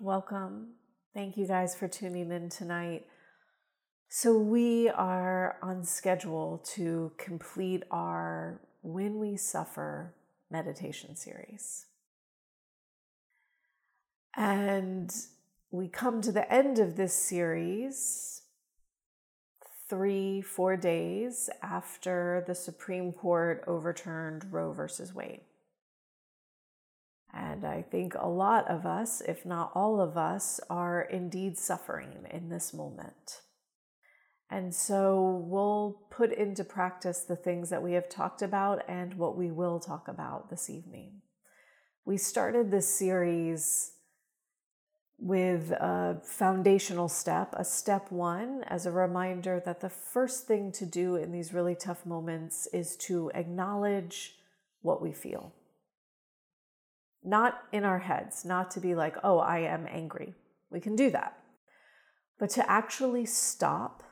Welcome. Thank you guys for tuning in tonight. So we are on schedule to complete our When We Suffer meditation series. And we come to the end of this series 3-4 days after the Supreme Court overturned Roe v. Wade. And I think a lot of us, if not all of us, are indeed suffering in this moment. And so we'll put into practice the things that we have talked about and what we will talk about this evening. We started this series with a foundational step, a step one, as a reminder that the first thing to do in these really tough moments is to acknowledge what we feel. Not in our heads, not to be like, oh, I am angry. We can do that. But to actually stop,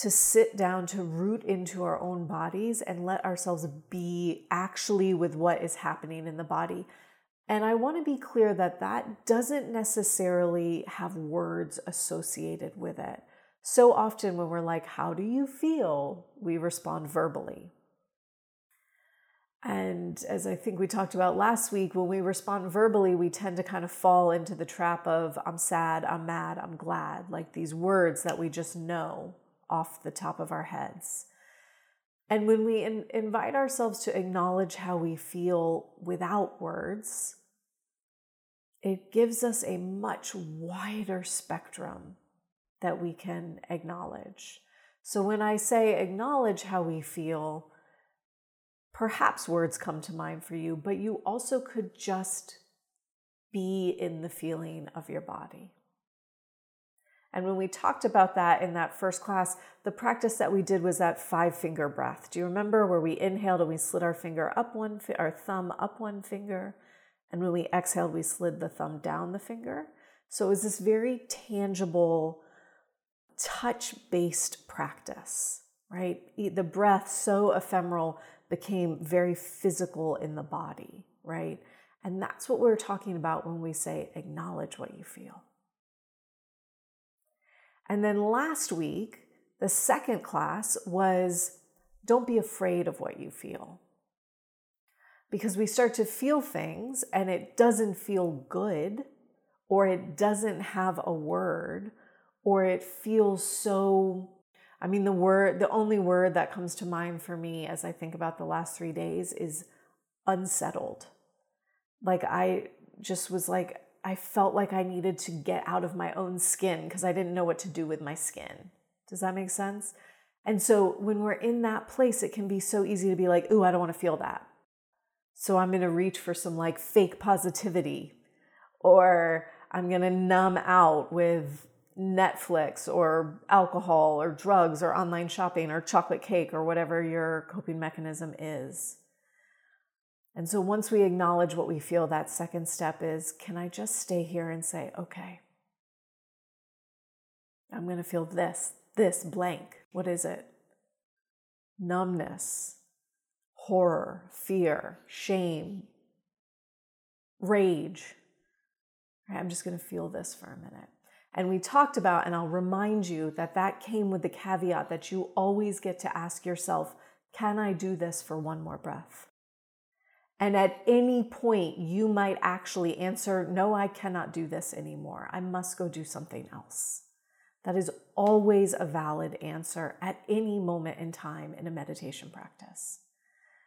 to sit down, to root into our own bodies and let ourselves be actually with what is happening in the body. And I want to be clear that that doesn't necessarily have words associated with it. So often when we're like, how do you feel? We respond verbally. And as I think we talked about last week, when we respond verbally, we tend to kind of fall into the trap of I'm sad, I'm mad, I'm glad, like these words that we just know off the top of our heads. And when we invite ourselves to acknowledge how we feel without words, it gives us a much wider spectrum that we can acknowledge. So when I say acknowledge how we feel, perhaps words come to mind for you, but you also could just be in the feeling of your body. And when we talked about that in that first class, the practice that we did was that 5-finger breath. Do you remember where we inhaled and we slid our finger up our thumb up one finger, and when we exhaled, we slid the thumb down the finger? So it was this very tangible, touch-based practice, right? The breath, so ephemeral, became very physical in the body, right? And that's what we're talking about when we say acknowledge what you feel. And then last week, the second class was don't be afraid of what you feel. Because we start to feel things and it doesn't feel good, or it doesn't have a word, or it feels so... I mean, the only word that comes to mind for me as I think about the last 3 days is unsettled. Like I just was like, I felt like I needed to get out of my own skin because I didn't know what to do with my skin. Does that make sense? And so when we're in that place, it can be so easy to be like, ooh, I don't want to feel that. So I'm going to reach for some like fake positivity, or I'm going to numb out with Netflix or alcohol or drugs or online shopping or chocolate cake or whatever your coping mechanism is. And so once we acknowledge what we feel, that second step is, can I just stay here and say, okay, I'm going to feel this blank. What is it? Numbness, horror, fear, shame, rage. Right, I'm just going to feel this for a minute. And we talked about, and I'll remind you, that came with the caveat that you always get to ask yourself, can I do this for one more breath? And at any point, you might actually answer, no, I cannot do this anymore. I must go do something else. That is always a valid answer at any moment in time in a meditation practice.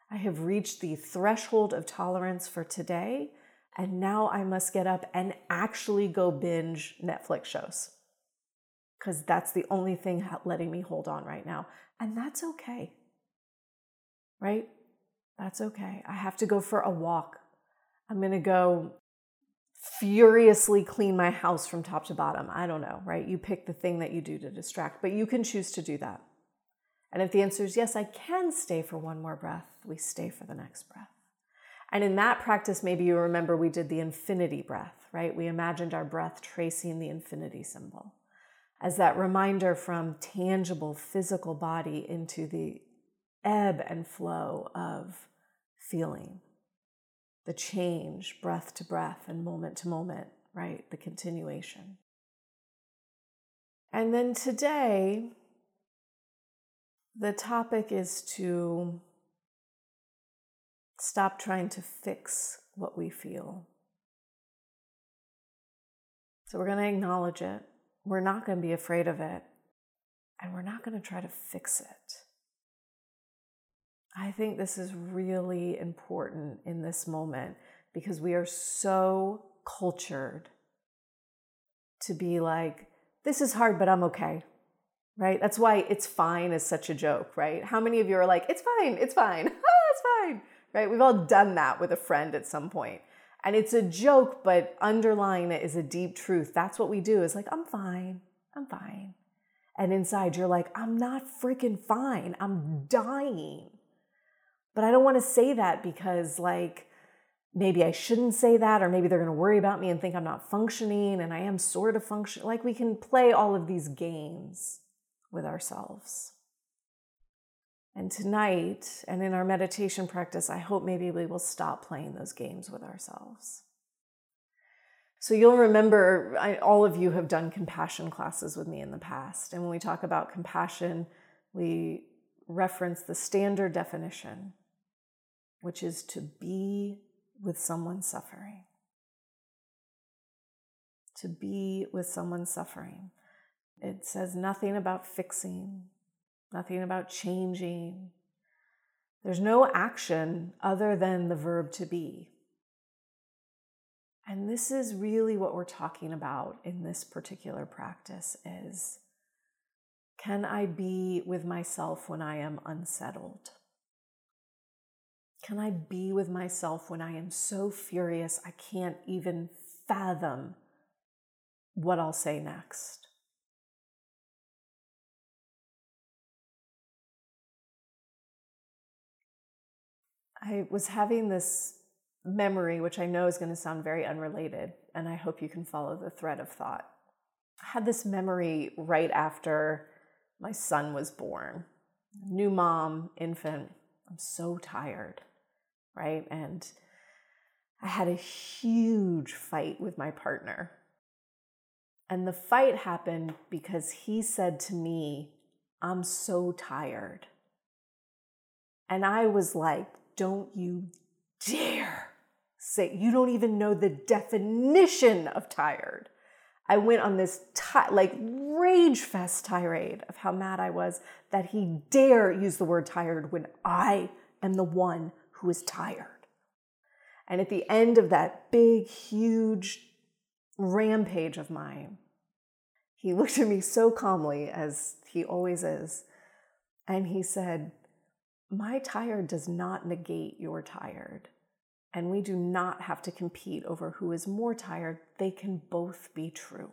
I have reached the threshold of tolerance for today, and now I must get up and actually go binge Netflix shows, because that's the only thing letting me hold on right now. And that's okay, right? That's okay. I have to go for a walk. I'm going to go furiously clean my house from top to bottom. I don't know, right? You pick the thing that you do to distract, but you can choose to do that. And if the answer is yes, I can stay for one more breath, we stay for the next breath. And in that practice, maybe you remember we did the infinity breath, right? We imagined our breath tracing the infinity symbol as that reminder from tangible physical body into the ebb and flow of feeling, the change, breath to breath and moment to moment, right? The continuation. And then today, the topic is to stop trying to fix what we feel. So we're going to acknowledge it. We're not going to be afraid of it. And we're not going to try to fix it. I think this is really important in this moment because we are so cultured to be like, this is hard, but I'm okay. Right? That's why it's fine is such a joke, right? How many of you are like, it's fine, it's fine, right? We've all done that with a friend at some point. And it's a joke, but underlying it is a deep truth. That's what we do is like, I'm fine, I'm fine. And inside you're like, I'm not freaking fine, I'm dying. But I don't want to say that because like, maybe I shouldn't say that, or maybe they're going to worry about me and think I'm not functioning and I am sort of functioning. Like we can play all of these games with ourselves. And tonight, and in our meditation practice, I hope maybe we will stop playing those games with ourselves. So you'll remember, all of you have done compassion classes with me in the past. And when we talk about compassion, we reference the standard definition, which is to be with someone suffering. To be with someone suffering. It says nothing about fixing, nothing about changing. There's no action other than the verb to be. And this is really what we're talking about in this particular practice is, can I be with myself when I am unsettled? Can I be with myself when I am so furious I can't even fathom what I'll say next? I was having this memory, which I know is going to sound very unrelated, and I hope you can follow the thread of thought. I had this memory right after my son was born. New mom, infant. I'm so tired, right? And I had a huge fight with my partner. And the fight happened because he said to me, I'm so tired. And I was like, don't you dare say, you don't even know the definition of tired. I went on this rage fest tirade of how mad I was that he dare use the word tired when I am the one who is tired. And at the end of that big, huge rampage of mine, he looked at me so calmly, as he always is, and he said, my tired does not negate your tired, and we do not have to compete over who is more tired. They can both be true.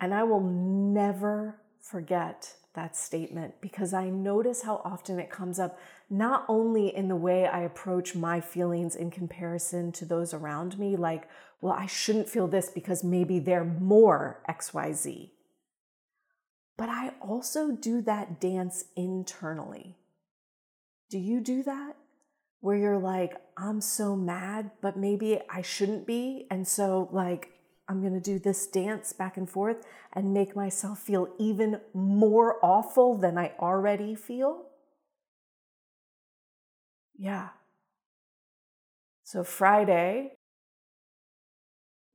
And I will never forget that statement because I notice how often it comes up, not only in the way I approach my feelings in comparison to those around me, like, well, I shouldn't feel this because maybe they're more XYZ. But I also do that dance internally. Do you do that? Where you're like, I'm so mad, but maybe I shouldn't be. And so like, I'm going to do this dance back and forth and make myself feel even more awful than I already feel. Yeah. So Friday,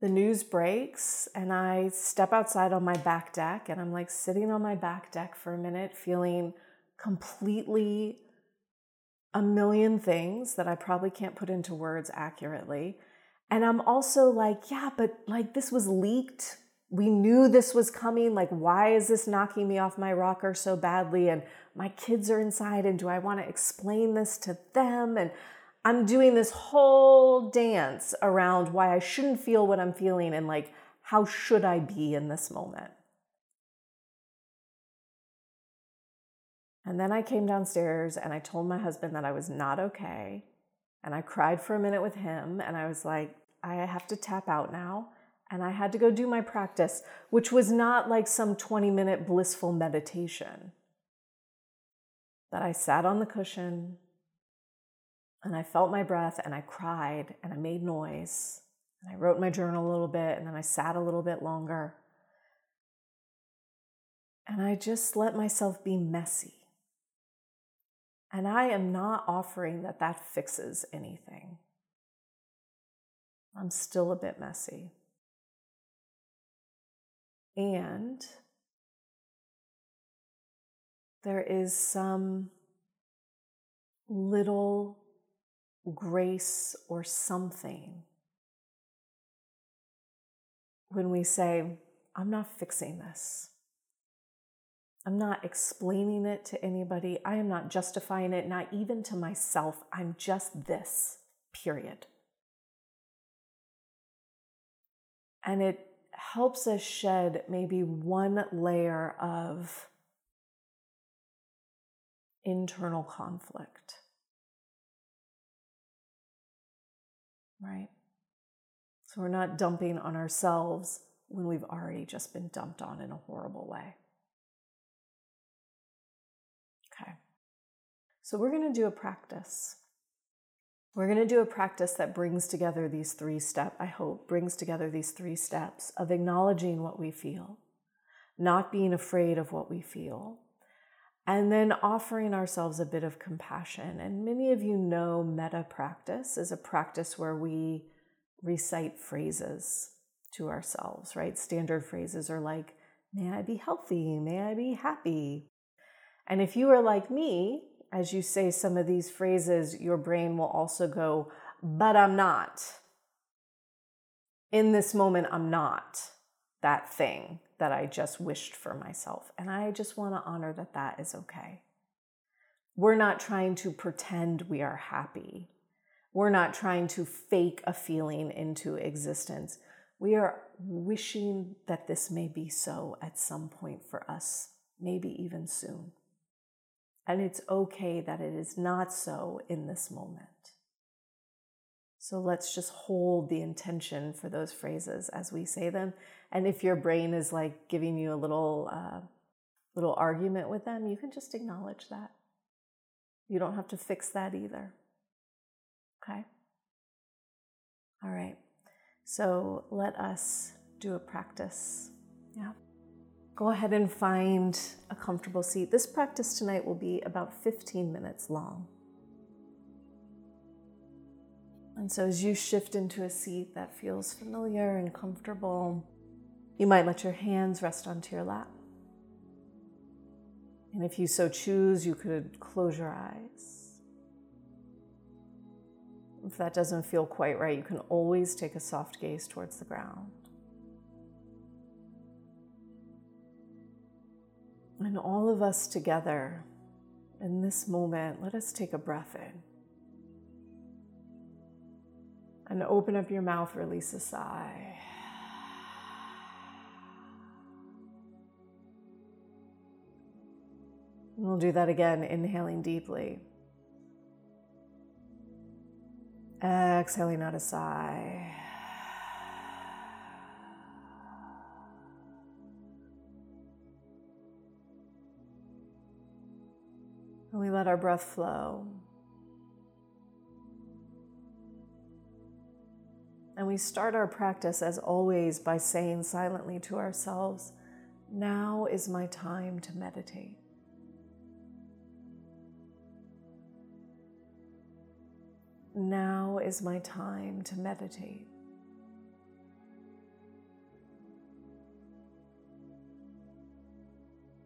the news breaks and I step outside on my back deck, and I'm like sitting on my back deck for a minute, feeling completely a million things that I probably can't put into words accurately. And I'm also like, yeah, but like this was leaked. We knew this was coming. Like, why is this knocking me off my rocker so badly? And my kids are inside, and do I want to explain this to them? And I'm doing this whole dance around why I shouldn't feel what I'm feeling and like, how should I be in this moment? And then I came downstairs and I told my husband that I was not okay. And I cried for a minute with him. And I was like, I have to tap out now. And I had to go do my practice, which was not like some 20-minute blissful meditation. That I sat on the cushion and I felt my breath and I cried and I made noise. And I wrote my journal a little bit, and then I sat a little bit longer. And I just let myself be messy. And I am not offering that that fixes anything. I'm still a bit messy. And there is some little grace or something when we say, I'm not fixing this. I'm not explaining it to anybody. I am not justifying it, not even to myself. I'm just this, period. And it helps us shed maybe one layer of internal conflict. Right? So we're not dumping on ourselves when we've already just been dumped on in a horrible way. Okay. So we're going to do a practice. We're going to do a practice that brings together these three steps, I hope, brings together these three steps of acknowledging what we feel, not being afraid of what we feel, and then offering ourselves a bit of compassion. And many of you know metta practice is a practice where we recite phrases to ourselves, right? Standard phrases are like, may I be healthy? May I be happy? And if you are like me, as you say some of these phrases, your brain will also go, but I'm not. In this moment, I'm not that thing that I just wished for myself. And I just want to honor that that is okay. We're not trying to pretend we are happy. We're not trying to fake a feeling into existence. We are wishing that this may be so at some point for us, maybe even soon. And it's okay that it is not so in this moment. So let's just hold the intention for those phrases as we say them. And if your brain is like giving you a little argument with them, you can just acknowledge that. You don't have to fix that either. Okay? All right. So let us do a practice. Yeah. Go ahead and find a comfortable seat. This practice tonight will be about 15 minutes long. And so as you shift into a seat that feels familiar and comfortable, you might let your hands rest onto your lap. And if you so choose, you could close your eyes. If that doesn't feel quite right, you can always take a soft gaze towards the ground. And all of us together in this moment, let us take a breath in. And open up your mouth, release a sigh. And we'll do that again, inhaling deeply. Exhaling out a sigh. And we let our breath flow. And we start our practice, as always, by saying silently to ourselves, now is my time to meditate. Now is my time to meditate.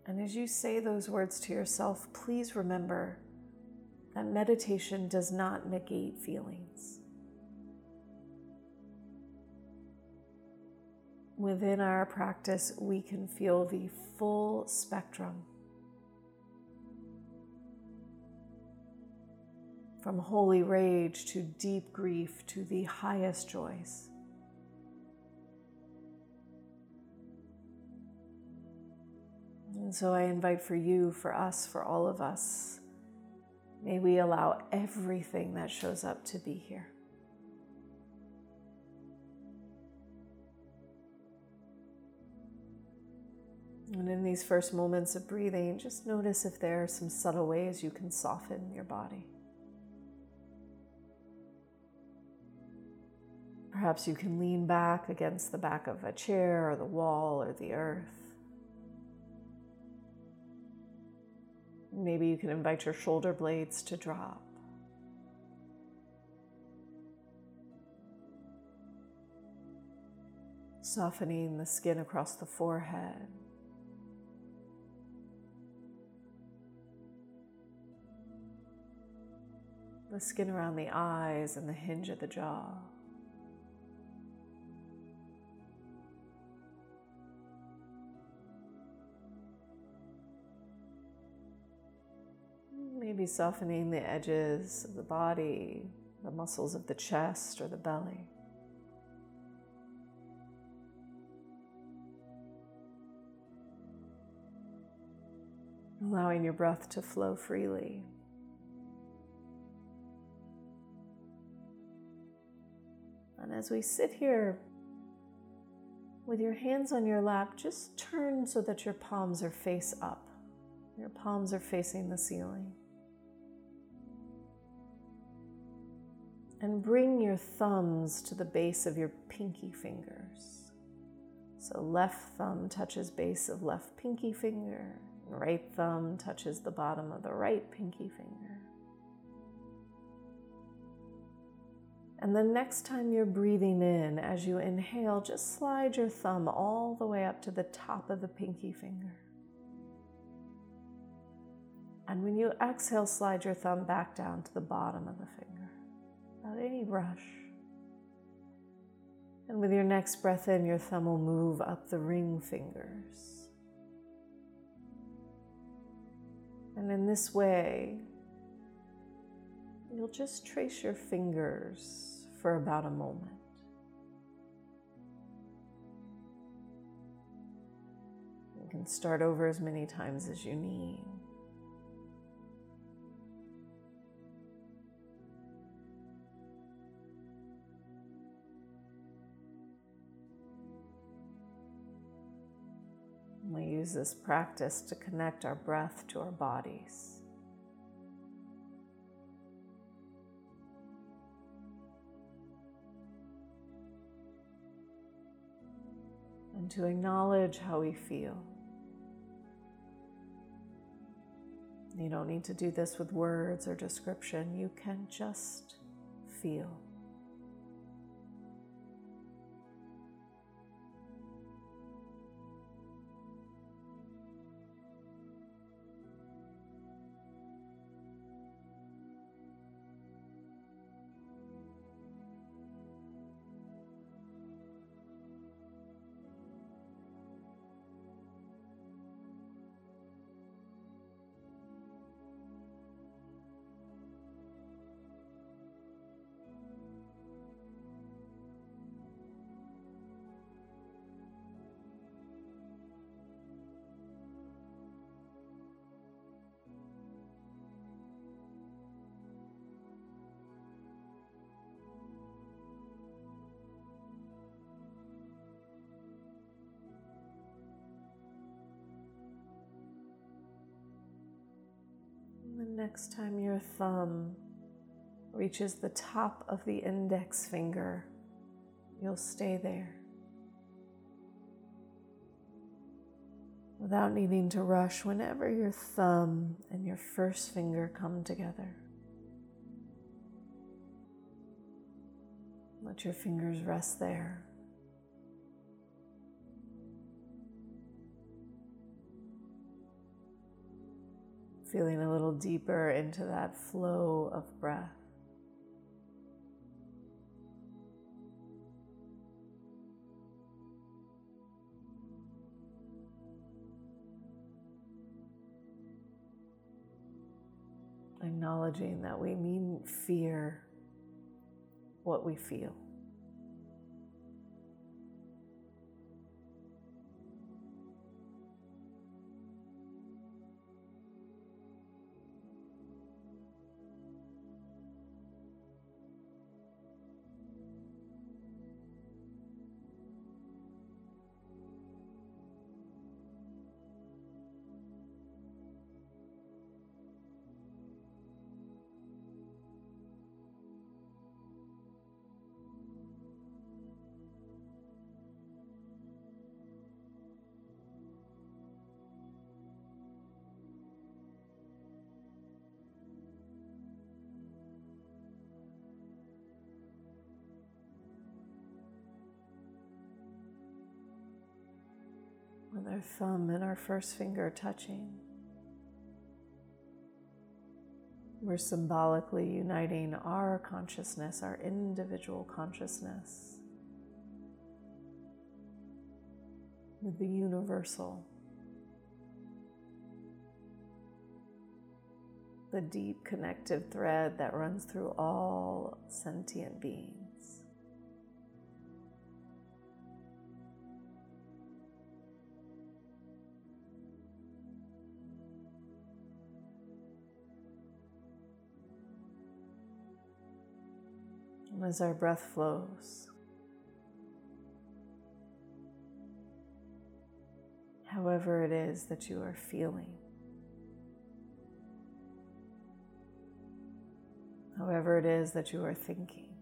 And as you say those words to yourself, please remember that meditation does not negate feelings. Within our practice, we can feel the full spectrum, from holy rage to deep grief to the highest joys. And so I invite for you, for us, for all of us, may we allow everything that shows up to be here. And in these first moments of breathing, just notice if there are some subtle ways you can soften your body. Perhaps you can lean back against the back of a chair or the wall or the earth. Maybe you can invite your shoulder blades to drop. Softening the skin across the forehead. The skin around the eyes and the hinge of the jaw. Maybe softening the edges of the body, the muscles of the chest or the belly. Allowing your breath to flow freely. And as we sit here, with your hands on your lap, just turn so that your palms are face up. Your palms are facing the ceiling. And bring your thumbs to the base of your pinky fingers. So left thumb touches base of left pinky finger, and right thumb touches the bottom of the right pinky finger. And the next time you're breathing in, as you inhale, just slide your thumb all the way up to the top of the pinky finger. And when you exhale, slide your thumb back down to the bottom of the finger, without any rush. And with your next breath in, your thumb will move up the ring fingers. And in this way, you'll just trace your fingers for about a moment. You can start over as many times as you need. We use this practice to connect our breath to our bodies. And to acknowledge how we feel. You don't need to do this with words or description. You can just feel. Next time your thumb reaches the top of the index finger, you'll stay there. Without needing to rush, whenever your thumb and your first finger come together, let your fingers rest there. Feeling a little deeper into that flow of breath. Acknowledging that we needn't fear what we feel. With our thumb and our first finger touching, we're symbolically uniting our consciousness, our individual consciousness, with the universal, the deep connective thread that runs through all sentient beings. As our breath flows, however it is that you are feeling, however it is that you are thinking,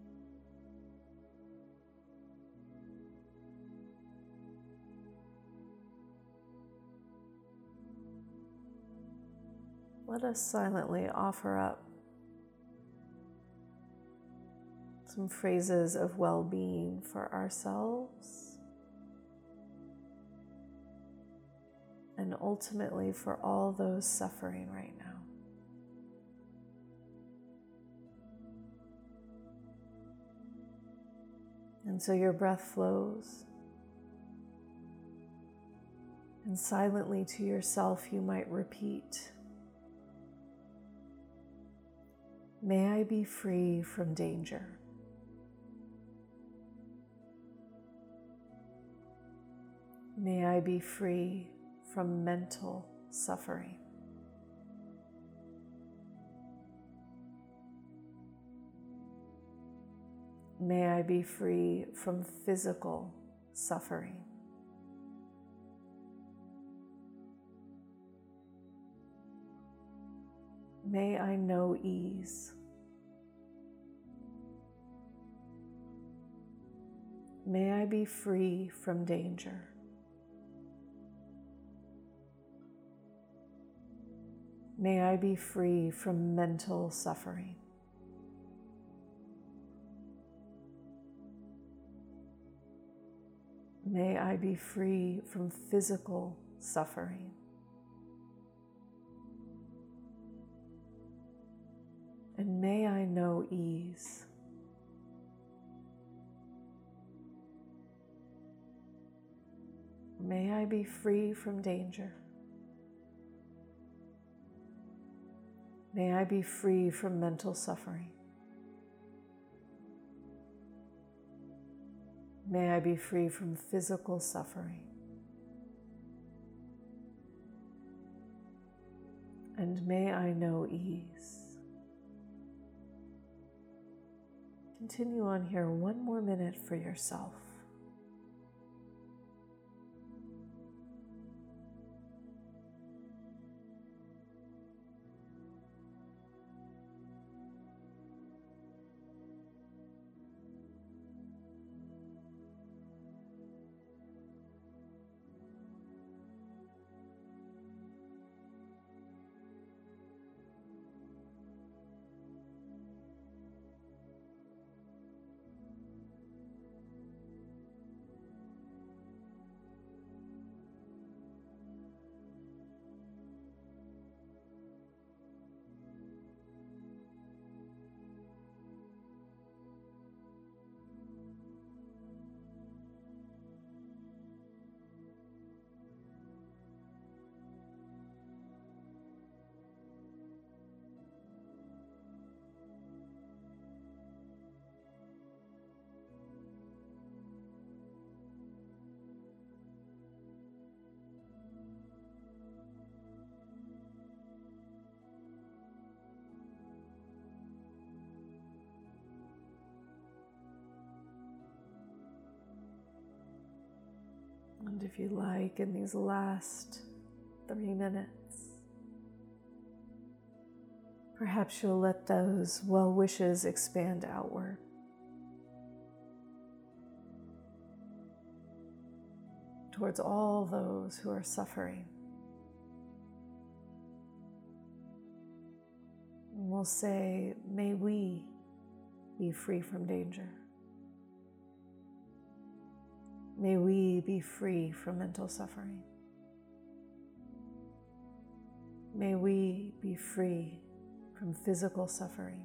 let us silently offer up some phrases of well-being for ourselves and ultimately for all those suffering right now. And so your breath flows, and silently to yourself you might repeat, "May I be free from danger. May I be free from mental suffering. May I be free from physical suffering. May I know ease. May I be free from danger. May I be free from mental suffering. May I be free from physical suffering. And may I know ease. May I be free from danger. May I be free from mental suffering. May I be free from physical suffering. And may I know ease." Continue on here one more minute for yourself. And if you like, in these last 3 minutes, perhaps you'll let those well wishes expand outward. Towards all those who are suffering. And we'll say, may we be free from danger. May we be free from mental suffering. May we be free from physical suffering.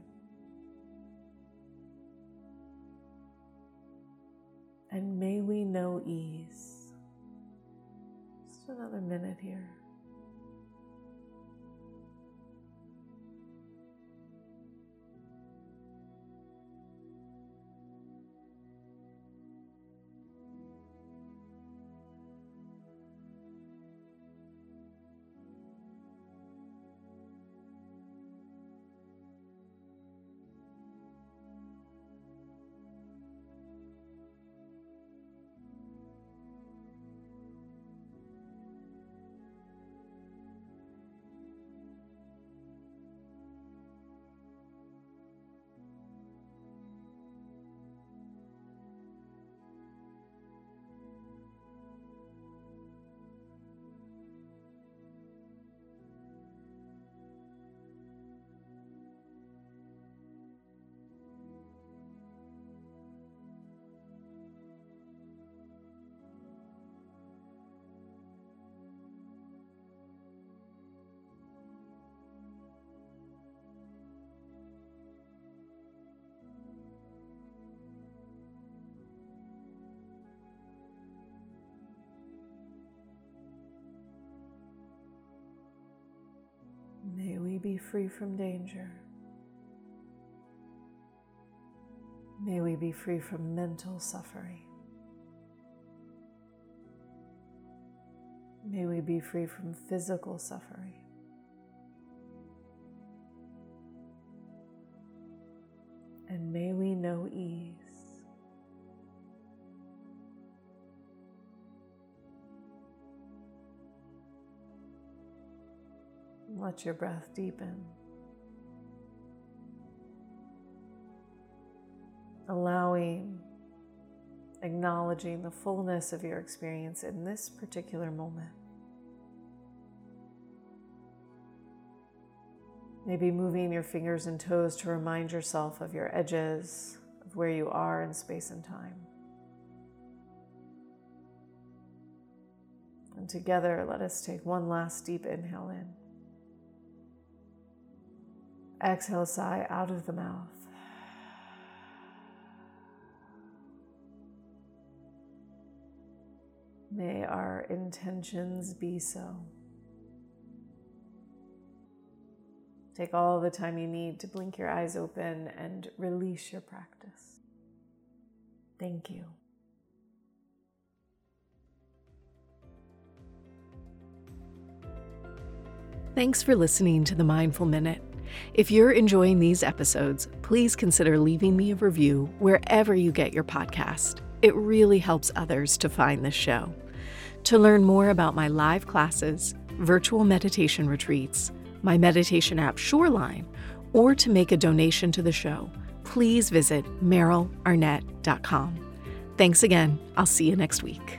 And may we know ease. Another minute here. Be free from danger. May we be free from mental suffering. May we be free from physical suffering. And may we know ease. Let your breath deepen. Allowing, acknowledging the fullness of your experience in this particular moment. Maybe moving your fingers and toes to remind yourself of your edges, of where you are in space and time. And together, let us take one last deep inhale in. Exhale, sigh out of the mouth. May our intentions be so. Take all the time you need to blink your eyes open and release your practice. Thank you. Thanks for listening to The Mindful Minute. If you're enjoying these episodes, please consider leaving me a review wherever you get your podcast. It really helps others to find the show. To learn more about my live classes, virtual meditation retreats, my meditation app Shoreline, or to make a donation to the show, please visit merylarnett.com. Thanks again. I'll see you next week.